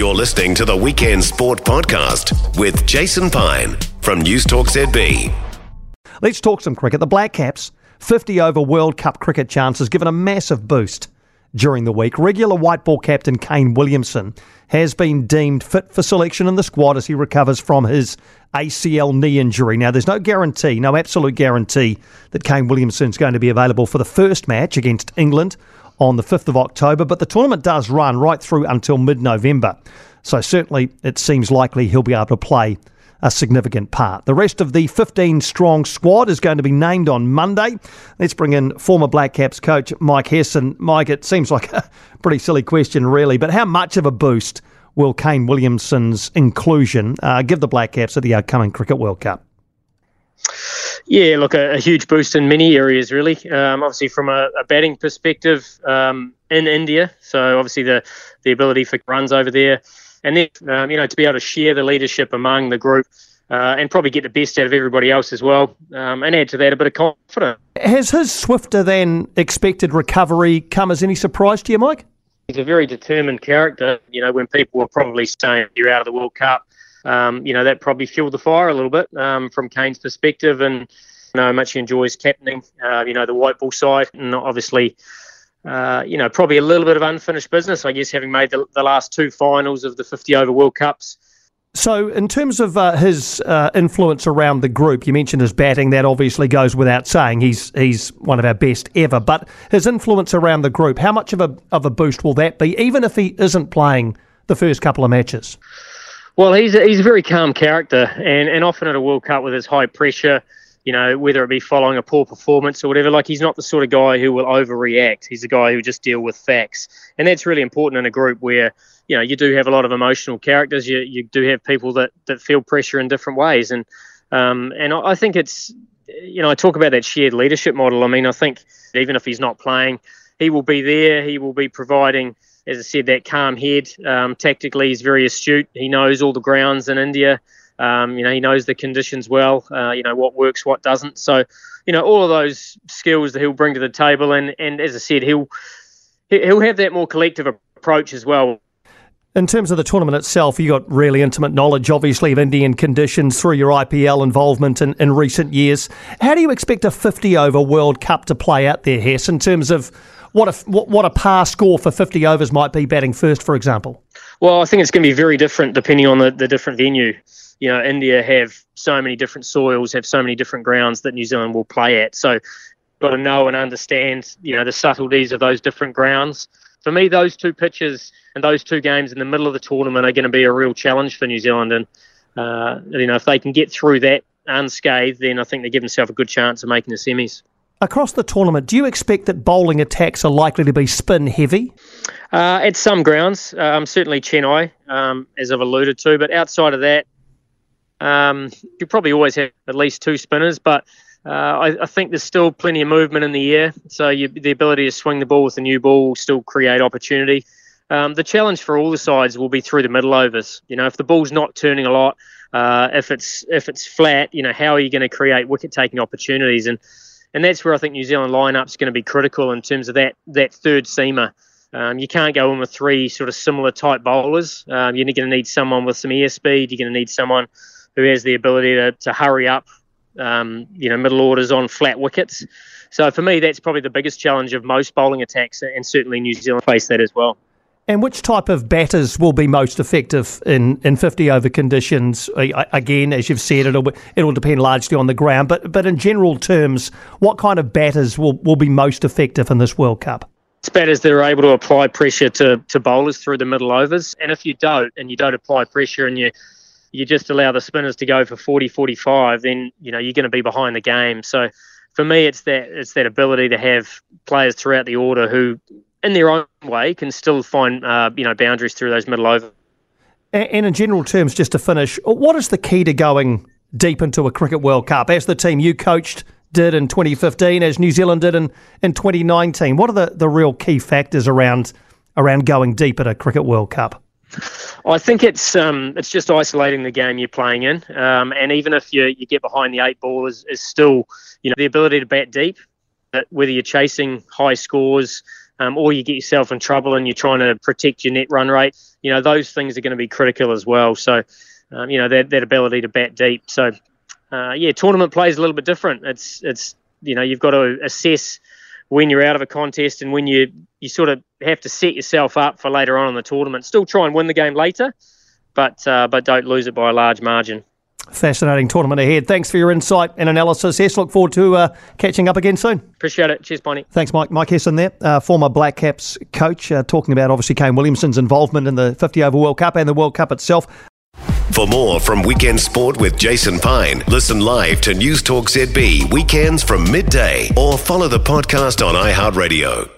You're listening to the Weekend Sport Podcast with Jason Pine from Newstalk ZB. Let's talk some cricket. The Black Caps, 50-over World Cup cricket chances given a massive boost during the week. Regular white ball captain Kane Williamson has been deemed fit for selection in the squad as he recovers from his ACL knee injury. Now, there's no guarantee, no absolute guarantee that Kane Williamson's going to be available for the first match against England on the 5th of October, but the tournament does run right through until mid-November. So certainly it seems likely he'll be able to play a significant part. The rest of the 15-strong squad is going to be named on Monday. Let's bring in former Black Caps coach Mike Hesson. Mike, it seems like a pretty silly question really, but how much of a boost will Kane Williamson's inclusion give the Black Caps at the upcoming Cricket World Cup? Yeah, look, a huge boost in many areas really. Obviously from a batting perspective in India, so obviously the ability for runs over there. And then, to be able to share the leadership among the group and probably get the best out of everybody else as well. And add to that a bit of confidence. Has his swifter than expected recovery come as any surprise to you, Mike? He's a very determined character. You know, when people were probably saying you're out of the World Cup, that probably fueled the fire a little bit from Kane's perspective. And how much he enjoys captaining, the white ball side. And obviously, probably a little bit of unfinished business, I guess, having made the last two finals of the 50-over World Cups. So in terms of his influence around the group, you mentioned his batting. That obviously goes without saying. He's one of our best ever. But his influence around the group, how much of a boost will that be, even if he isn't playing the first couple of matches? Well, he's a very calm character, and often at a World Cup with his high pressure, whether it be following a poor performance or whatever, like he's not the sort of guy who will overreact. He's a guy who just deal with facts. And that's really important in a group where, you do have a lot of emotional characters. You do have people that feel pressure in different ways. And I think it's, I talk about that shared leadership model. I mean, I think even if he's not playing, he will be there. He will be providing, as I said, that calm head. Tactically, he's very astute. He knows all the grounds in India. He knows the conditions well, what works, what doesn't. So, all of those skills that he'll bring to the table. And as I said, he'll have that more collective approach as well. In terms of the tournament itself, you got really intimate knowledge, obviously, of Indian conditions through your IPL involvement in recent years. How do you expect a 50-over World Cup to play out there, Hess, in terms of what a par score for 50 overs might be batting first, for example? Well, I think it's going to be very different depending on the different venue. India have so many different soils, have so many different grounds that New Zealand will play at. So you've got to know and understand, the subtleties of those different grounds. For me, those two pitches and those two games in the middle of the tournament are going to be a real challenge for New Zealand. And, if they can get through that unscathed, then I think they give themselves a good chance of making the semis. Across the tournament, do you expect that bowling attacks are likely to be spin heavy? At some grounds, certainly Chennai, as I've alluded to. But outside of that, you probably always have at least two spinners, but I think there's still plenty of movement in the air. So the ability to swing the ball with a new ball will still create opportunity. The challenge for all the sides will be through the middle overs. If the ball's not turning a lot, if it's flat, how are you going to create wicket-taking opportunities? And that's where I think New Zealand lineup's going to be critical in terms of that third seamer. You can't go in with three sort of similar type bowlers. You're going to need someone with some airspeed. You're going to need someone who has the ability to hurry up, middle orders on flat wickets. So for me, that's probably the biggest challenge of most bowling attacks, and certainly New Zealand face that as well. And which type of batters will be most effective in 50-over conditions? Again, as you've said, it'll depend largely on the ground, but in general terms, what kind of batters will be most effective in this World Cup? It's batters that are able to apply pressure to bowlers through the middle overs, and if you don't apply pressure and you just allow the spinners to go for 40, 45, then, you're going to be behind the game. So for me, it's that ability to have players throughout the order who, in their own way, can still find, boundaries through those middle overs. And in general terms, just to finish, what is the key to going deep into a Cricket World Cup? As the team you coached did in 2015, as New Zealand did in 2019, what are the real key factors around going deep at a Cricket World Cup? I think it's just isolating the game you're playing in, and even if you get behind the eight ball, is still the ability to bat deep. Whether you're chasing high scores, or you get yourself in trouble and you're trying to protect your net run rate. You know, those things are going to be critical as well. So, you know, that ability to bat deep. So, yeah, tournament play is a little bit different. It's you know, you've got to assess when you're out of a contest and when you sort of have to set yourself up for later on in the tournament. Still try and win the game later, but don't lose it by a large margin. Fascinating tournament ahead. Thanks for your insight and analysis, Hess. Look forward to catching up again soon. Appreciate it. Cheers, Piney. Thanks, Mike. Mike Hesson there, former Black Caps coach, talking about obviously Kane Williamson's involvement in the 50-over World Cup and the World Cup itself. For more from Weekend Sport with Jason Pine, listen live to Newstalk ZB weekends from midday or follow the podcast on iHeartRadio.